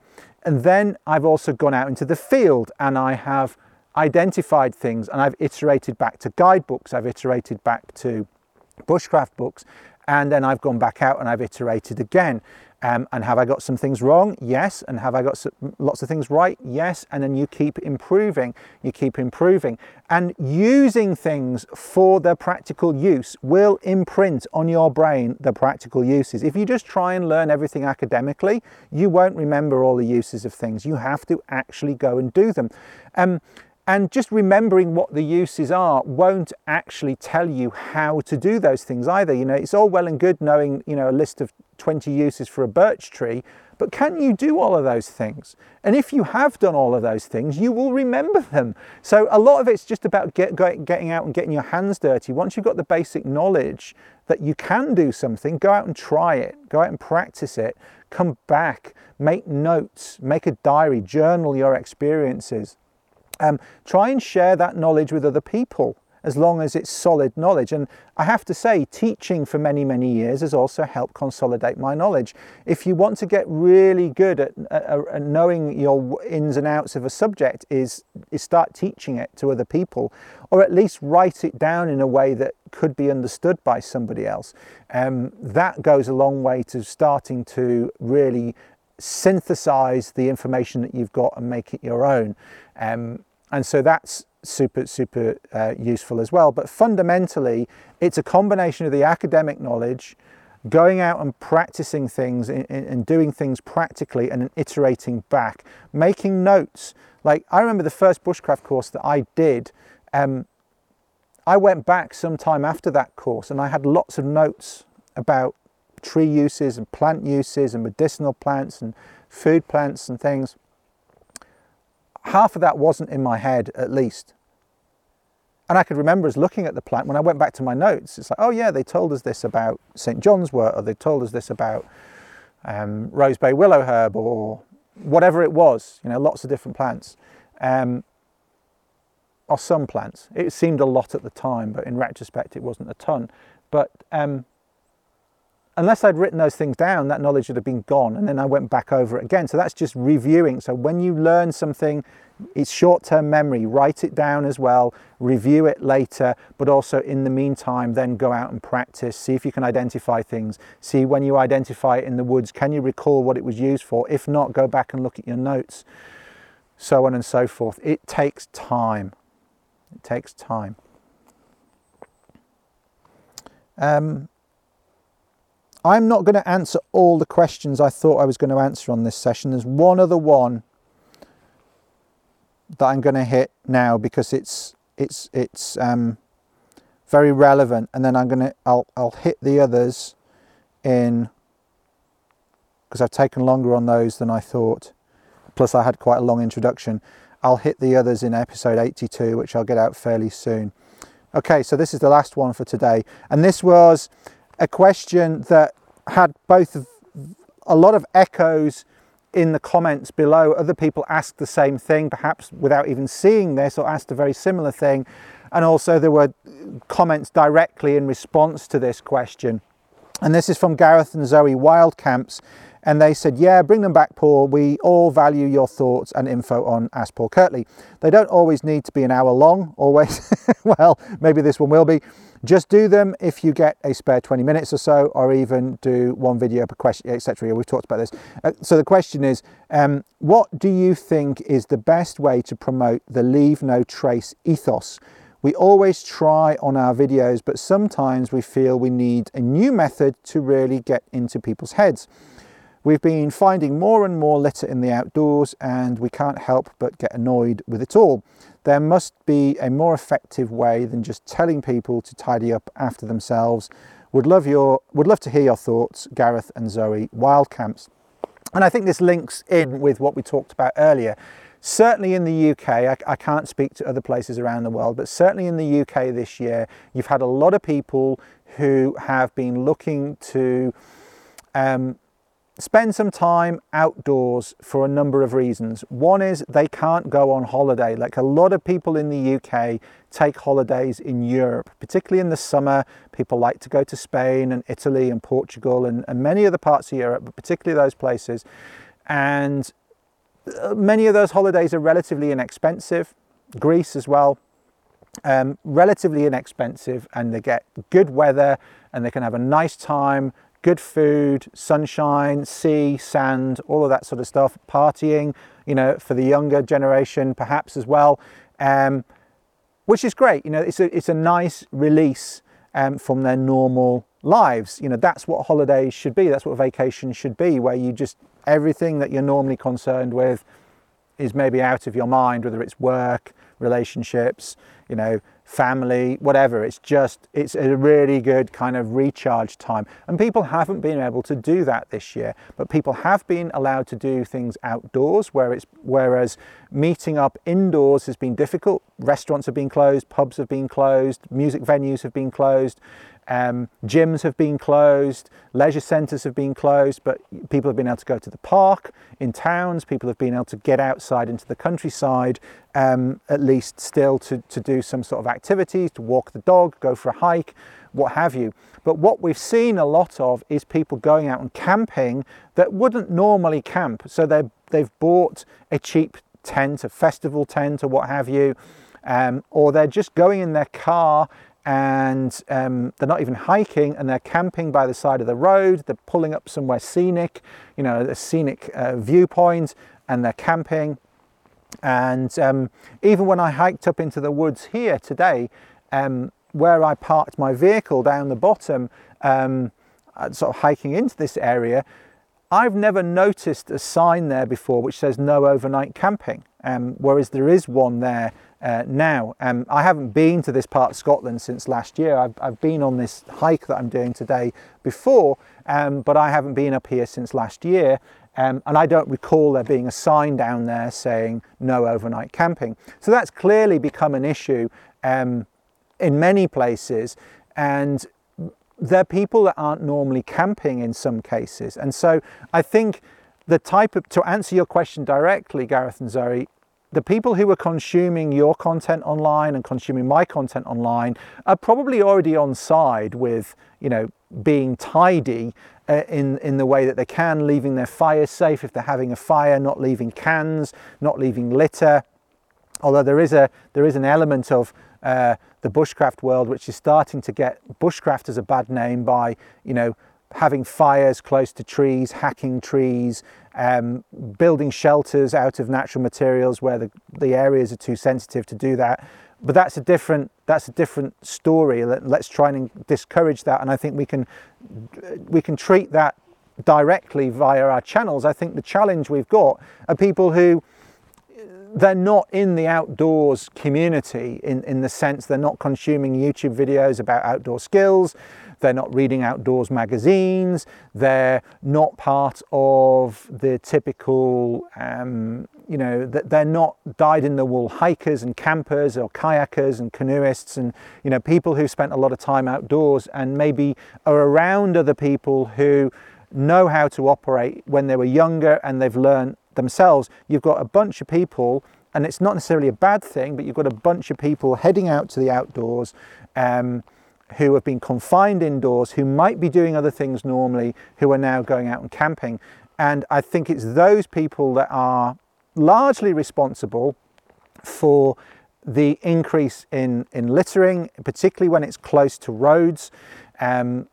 And then I've also gone out into the field and I have identified things, and I've iterated back to guidebooks, I've iterated back to bushcraft books, and then I've gone back out and I've iterated again. Um, and have I got some things wrong? Yes. And have I got some, lots of things right? Yes. And then you keep improving, you keep improving. And using things for their practical use will imprint on your brain the practical uses. If you just try and learn everything academically, you won't remember all the uses of things. You have to actually go and do them. Um, And just remembering what the uses are won't actually tell you how to do those things either. You know, it's all well and good knowing, you know, a list of twenty uses for a birch tree, but can you do all of those things? And if you have done all of those things, you will remember them. So a lot of it's just about get, getting out and getting your hands dirty. Once you've got the basic knowledge that you can do something, go out and try it, go out and practice it, come back, make notes, make a diary, journal your experiences. Um, try and share that knowledge with other people, as long as it's solid knowledge. And I have to say, teaching for many, many years has also helped consolidate my knowledge. If you want to get really good at, at, at knowing your ins and outs of a subject, is, is start teaching it to other people, or at least write it down in a way that could be understood by somebody else. Um, that goes a long way to starting to really synthesize the information that you've got and make it your own. Um, and so that's super, super uh, useful as well. But fundamentally, it's a combination of the academic knowledge, going out and practicing things and, and doing things practically, and iterating back, making notes. Like, I remember the first bushcraft course that I did, um, I went back some time after that course and I had lots of notes about tree uses and plant uses and medicinal plants and food plants and things. Half of that wasn't in my head, at least. And I could remember us looking at the plant when I went back to my notes. It's like, oh yeah, they told us this about Saint John's wort, or they told us this about um, Rose Bay willow herb, or whatever it was, you know, lots of different plants. Um, or some plants. It seemed a lot at the time, but in retrospect, it wasn't a ton. But um, unless I'd written those things down, that knowledge would have been gone. And then I went back over it again. So that's just reviewing. So when you learn something, it's short-term memory. Write it down as well, review it later, but also in the meantime, then go out and practice. See if you can identify things. See when you identify it in the woods, can you recall what it was used for? If not, go back and look at your notes, so on and so forth. It takes time. It takes time. Um, I'm not going to answer all the questions I thought I was going to answer on this session. There's one other one that I'm going to hit now because it's it's it's um, very relevant, and then I'm going to I'll I'll hit the others in because I've taken longer on those than I thought. Plus, I had quite a long introduction. I'll hit the others in episode eighty-two, which I'll get out fairly soon. Okay, so this is the last one for today, and this was a question that had both of, a lot of echoes in the comments below. Other people asked the same thing, perhaps without even seeing this, or asked a very similar thing. And also there were comments directly in response to this question. And this is from Gareth and Zoe, Wildcamps. And they said, yeah, bring them back, Paul. We all value your thoughts and info on Ask Paul Kirtley. They don't always need to be an hour long, always. Well, maybe this one will be. Just do them if you get a spare twenty minutes or so, or even do one video per question, et cetera. We've talked about this. Uh, so the question is, um, what do you think is the best way to promote the leave no trace ethos? We always try on our videos, but sometimes we feel we need a new method to really get into people's heads. We've been finding more and more litter in the outdoors, and we can't help but get annoyed with it all. There must be a more effective way than just telling people to tidy up after themselves. Would love your, would love to hear your thoughts, Gareth and Zoe, Wildcamps. And I think this links in with what we talked about earlier. Certainly in the U K, I, I can't speak to other places around the world, but certainly in the U K this year, you've had a lot of people who have been looking to... Um, spend some time outdoors for a number of reasons. One is they can't go on holiday. Like a lot of people in the U K take holidays in Europe, particularly in the summer. People like to go to Spain and Italy and Portugal and, and many other parts of Europe, but particularly those places. And many of those holidays are relatively inexpensive. Greece as well, um, relatively inexpensive, and they get good weather and they can have a nice time. Good food, sunshine, sea, sand, all of that sort of stuff. Partying, you know, for the younger generation perhaps as well, um, which is great. You know, it's a, it's a nice release um, from their normal lives. You know, that's what holidays should be. That's what vacation should be, where you just, everything that you're normally concerned with is maybe out of your mind, whether it's work, relationships, you know, family, whatever. It's just, it's a really good kind of recharge time. And people haven't been able to do that this year, but people have been allowed to do things outdoors, where it's, whereas meeting up indoors has been difficult. Restaurants have been closed, pubs have been closed, music venues have been closed, um, gyms have been closed, leisure centres have been closed, but people have been able to go to the park in towns. People have been able to get outside into the countryside, um, at least still to, to do some sort of activities, to walk the dog, go for a hike, what have you. But what we've seen a lot of is people going out and camping that wouldn't normally camp. So they've they've bought a cheap tent, a festival tent or what have you, um, or they're just going in their car and um, they're not even hiking and they're camping by the side of the road. They're pulling up somewhere scenic, you know, a scenic uh, viewpoint, and they're camping. And um, even when I hiked up into the woods here today, um, where I parked my vehicle down the bottom, um, sort of hiking into this area, I've never noticed a sign there before which says no overnight camping, um, whereas there is one there uh, now. Um, I haven't been to this part of Scotland since last year. I've, I've been on this hike that I'm doing today before, um, but I haven't been up here since last year. Um, and I don't recall there being a sign down there saying no overnight camping. So that's clearly become an issue um, in many places. And there are people that aren't normally camping in some cases. And so I think the type of, to answer your question directly, Gareth and Zoe, the people who are consuming your content online and consuming my content online are probably already on side with, you know, being tidy uh, in, in the way that they can, leaving their fires safe if they're having a fire, not leaving cans, not leaving litter. Although there is a there is an element of uh, the bushcraft world which is starting to get bushcraft as a bad name by, you know, having fires close to trees, hacking trees, um, building shelters out of natural materials where the, the areas are too sensitive to do that. But that's a different that's a different story. Let, let's try and discourage that, and I think we can we can treat that directly via our channels. I think the challenge we've got are people who, they're not in the outdoors community in, in the sense they're not consuming YouTube videos about outdoor skills, they're not reading outdoors magazines, they're not part of the typical, um, you know, that they're not dyed-in-the-wool hikers and campers or kayakers and canoeists and, you know, people who spent a lot of time outdoors and maybe are around other people who know how to operate when they were younger and they've learned themselves. You've got a bunch of people, and it's not necessarily a bad thing, but you've got a bunch of people heading out to the outdoors um, who have been confined indoors, who might be doing other things normally, who are now going out and camping. And I think it's those people that are largely responsible for the increase in, in littering, particularly when it's close to roads. Um,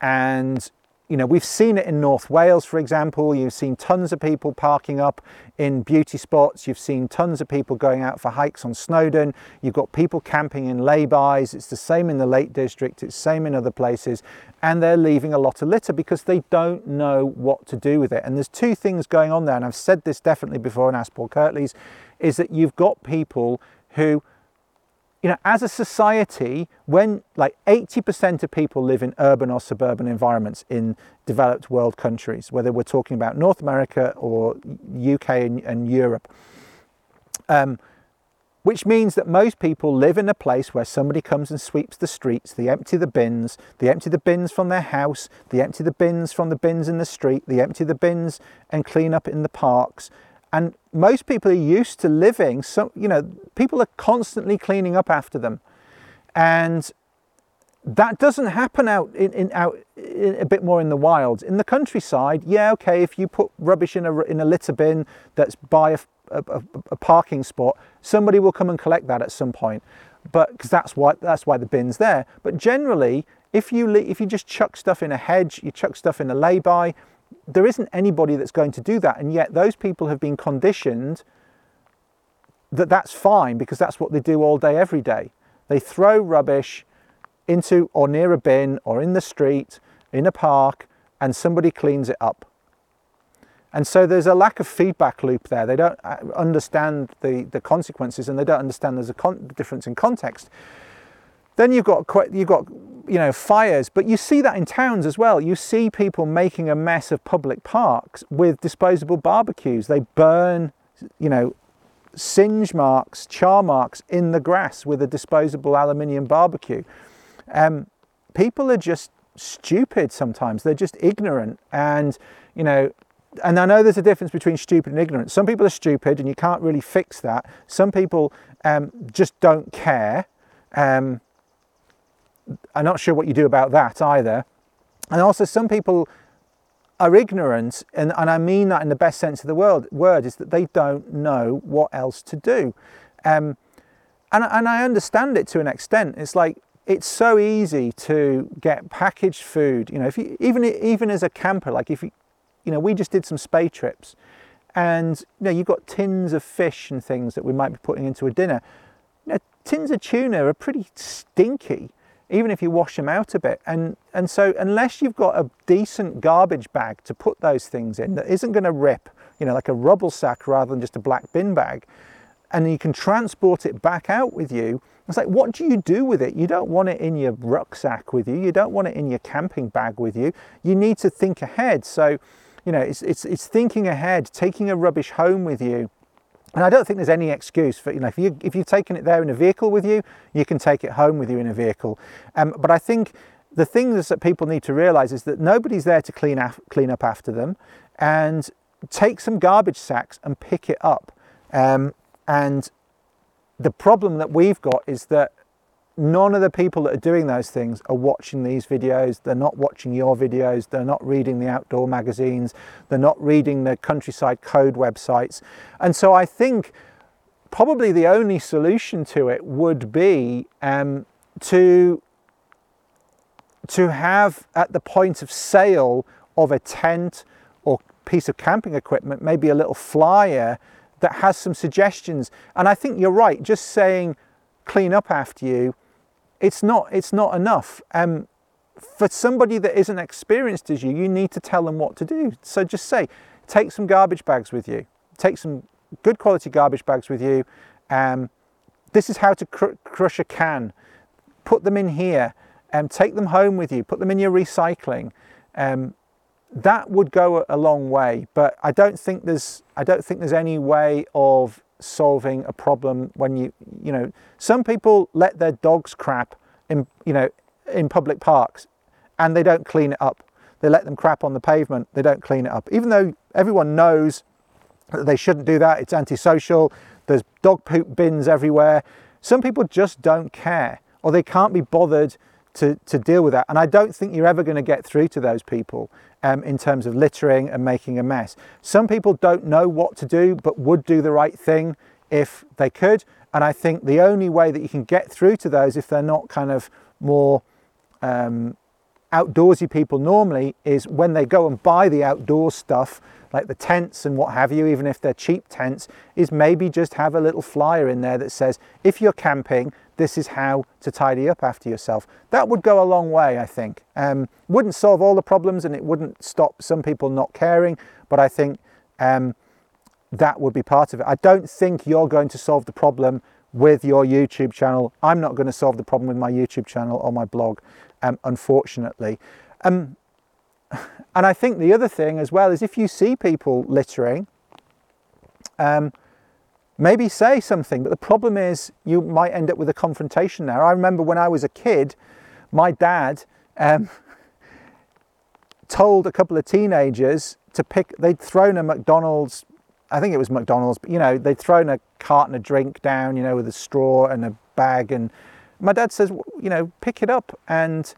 and You know, we've seen it in North Wales, for example. You've seen tons of people parking up in beauty spots. You've seen tons of people going out for hikes on Snowdon. You've got people camping in laybys. It's the same in the Lake District. It's the same in other places. And they're leaving a lot of litter because they don't know what to do with it. And there's two things going on there. And I've said this definitely before in Ask Paul Kirtley's, is that you've got people who, you know, as a society, when like eighty percent of people live in urban or suburban environments in developed world countries, whether we're talking about North America or U K and, and Europe, um, which means that most people live in a place where somebody comes and sweeps the streets, they empty the bins, they empty the bins from their house, they empty the bins from the bins in the street, they empty the bins and clean up in the parks. And most people are used to living, so, you know, people are constantly cleaning up after them. And that doesn't happen out in, in out in, a bit more in the wild. In the countryside, yeah, okay, if you put rubbish in a, in a litter bin that's by a, a, a parking spot, somebody will come and collect that at some point, but because that's why that's why the bin's there. But generally, if you if you just chuck stuff in a hedge, you chuck stuff in a lay-by, there isn't anybody that's going to do that. And yet those people have been conditioned that that's fine because that's what they do all day, every day. They throw rubbish into or near a bin or in the street, in a park, and somebody cleans it up. And so there's a lack of feedback loop there. They don't understand the, the consequences, and they don't understand there's a con- difference in context. Then you've got you've got you know fires, but you see that in towns as well. You see people making a mess of public parks with disposable barbecues. They burn, you know, singe marks, char marks in the grass with a disposable aluminium barbecue. Um, people are just stupid sometimes. They're just ignorant, and you know. And I know there's a difference between stupid and ignorant. Some people are stupid, and you can't really fix that. Some people um, just don't care. Um, I'm not sure what you do about that either. And also some people are ignorant, and, and I mean that in the best sense of the word, word is that they don't know what else to do. Um, and, and I understand it to an extent. It's like, it's so easy to get packaged food. You know, if you, even, even as a camper, like if you, you know, we just did some spey trips, and you know, you've got tins of fish and things that we might be putting into a dinner. You know, tins of tuna are pretty stinky, even if you wash them out a bit. And and so unless you've got a decent garbage bag to put those things in that isn't going to rip, you know, like a rubble sack rather than just a black bin bag, and you can transport it back out with you, it's like, what do you do with it? You don't want it in your rucksack with you. You don't want it in your camping bag with you. You need to think ahead. So, you know, it's it's it's thinking ahead, taking a rubbish home with you. And I don't think there's any excuse for, you know, if, you, if you've taken it there in a vehicle with you, you can take it home with you in a vehicle. Um, but I think the thing that people need to realise is that nobody's there to clean, af- clean up after them. And take some garbage sacks and pick it up. Um, and the problem that we've got is that none of the people that are doing those things are watching these videos. They're not watching your videos. They're not reading the outdoor magazines. They're not reading the Countryside Code websites. And so I think probably the only solution to it would be um, to, to have at the point of sale of a tent or piece of camping equipment, maybe a little flyer that has some suggestions. And I think you're right, just saying clean up after you, it's not it's not enough. Um, for somebody that isn't experienced as you, you need to tell them what to do. So just say, take some garbage bags with you. Take some good quality garbage bags with you. Um, this is how to cr- crush a can. Put them in here. Um, take them home with you. Put them in your recycling. Um, that would go a long way. But I don't think there's I don't think there's any way of solving a problem when you you know some people let their dogs crap in you know in public parks and they don't clean it up. They let them crap on the pavement, they don't clean it up, even though everyone knows that they shouldn't do that. It's antisocial. There's dog poop bins everywhere. Some people just don't care, or they can't be bothered to to deal with that, and I don't think you're ever going to get through to those people um, in terms of littering and making a mess. Some people don't know what to do but would do the right thing if they could, and I think the only way that you can get through to those, if they're not kind of more um, outdoorsy people normally, is when they go and buy the outdoor stuff like the tents and what have you, even if they're cheap tents, is maybe just have a little flyer in there that says, if you're camping, this is how to tidy up after yourself. That would go a long way, I think. Um, wouldn't solve all the problems, and it wouldn't stop some people not caring, but I think um, that would be part of it. I don't think you're going to solve the problem with your YouTube channel. I'm not going to solve the problem with my YouTube channel or my blog, um, unfortunately. Um, and I think the other thing as well is, if you see people littering, um, maybe say something, but the problem is you might end up with a confrontation there. I remember when I was a kid, my dad um, told a couple of teenagers to pick, they'd thrown a McDonald's, I think it was McDonald's, but you know, they'd thrown a carton of drink down, you know, with a straw and a bag. And my dad says, you know, pick it up. And,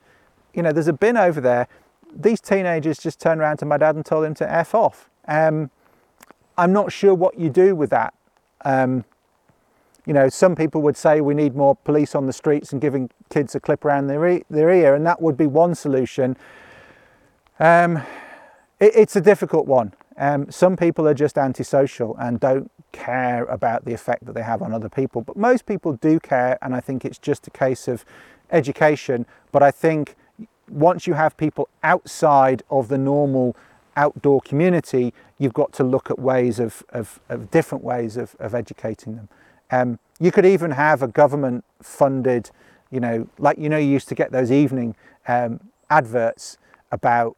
you know, there's a bin over there. These teenagers just turned around to my dad and told him to F off. Um, I'm not sure what you do with that. Um, you know, some people would say we need more police on the streets and giving kids a clip around their, e- their ear, and that would be one solution. Um, it, it's a difficult one. Um, some people are just antisocial and don't care about the effect that they have on other people, but most people do care, and I think it's just a case of education. But I think once you have people outside of the normal outdoor community, you've got to look at ways of, of, of different ways of, of educating them. Um, you could even have a government funded, you know, like, you know, you used to get those evening um, adverts about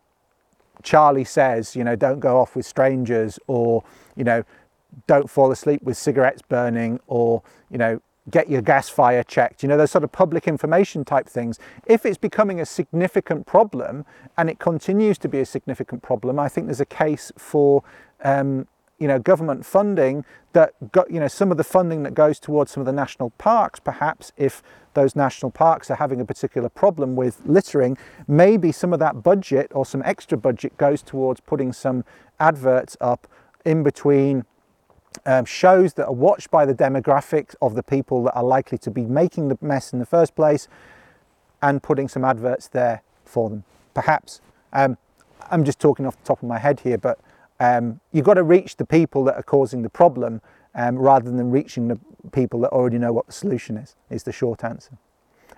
Charlie says, you know, don't go off with strangers, or, you know, don't fall asleep with cigarettes burning, or, you know, get your gas fire checked, you know, those sort of public information type things. If it's becoming a significant problem, and it continues to be a significant problem, I think there's a case for, um, you know, government funding that got, you know, some of the funding that goes towards some of the national parks, perhaps if those national parks are having a particular problem with littering, maybe some of that budget or some extra budget goes towards putting some adverts up in between Um, shows that are watched by the demographics of the people that are likely to be making the mess in the first place, and putting some adverts there for them, perhaps. Um, I'm just talking off the top of my head here, but um, you've got to reach the people that are causing the problem um, rather than reaching the people that already know what the solution is, is the short answer.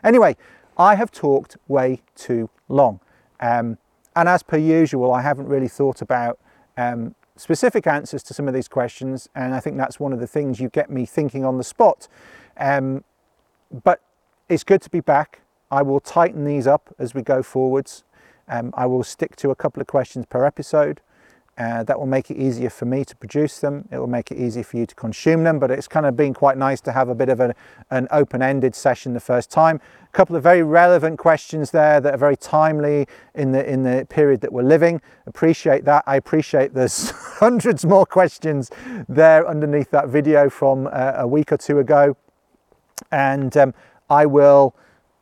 Anyway, I have talked way too long. Um, and as per usual, I haven't really thought about um, specific answers to some of these questions, and I think that's one of the things you get me thinking on the spot. Um, but it's good to be back. I will tighten these up as we go forwards. Um, I will stick to a couple of questions per episode. Uh, that will make it easier for me to produce them. It will make it easier for you to consume them, but it's kind of been quite nice to have a bit of a, an open-ended session the first time. A couple of very relevant questions there that are very timely in the in the period that we're living. Appreciate that. I appreciate there's hundreds more questions there underneath that video from uh, a week or two ago. And um, I will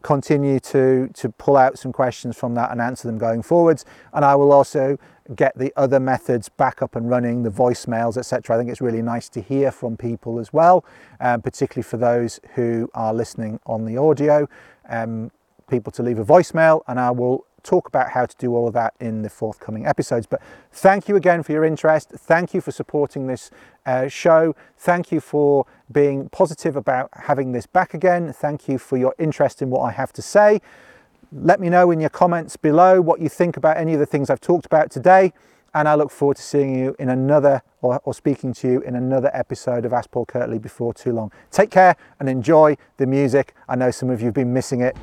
continue to, to pull out some questions from that and answer them going forwards. And I will also get the other methods back up and running, the voicemails, et cetera. I think it's really nice to hear from people as well, um, particularly for those who are listening on the audio, um, people to leave a voicemail, and I will talk about how to do all of that in the forthcoming episodes. But thank you again for your interest. Thank you for supporting this uh, show. Thank you for being positive about having this back again. Thank you for your interest in what I have to say. Let me know in your comments below what you think about any of the things I've talked about today, and I look forward to seeing you in another, or, or speaking to you in another episode of Ask Paul Kirtley before too long. Take care and enjoy the music. I know some of you have been missing it.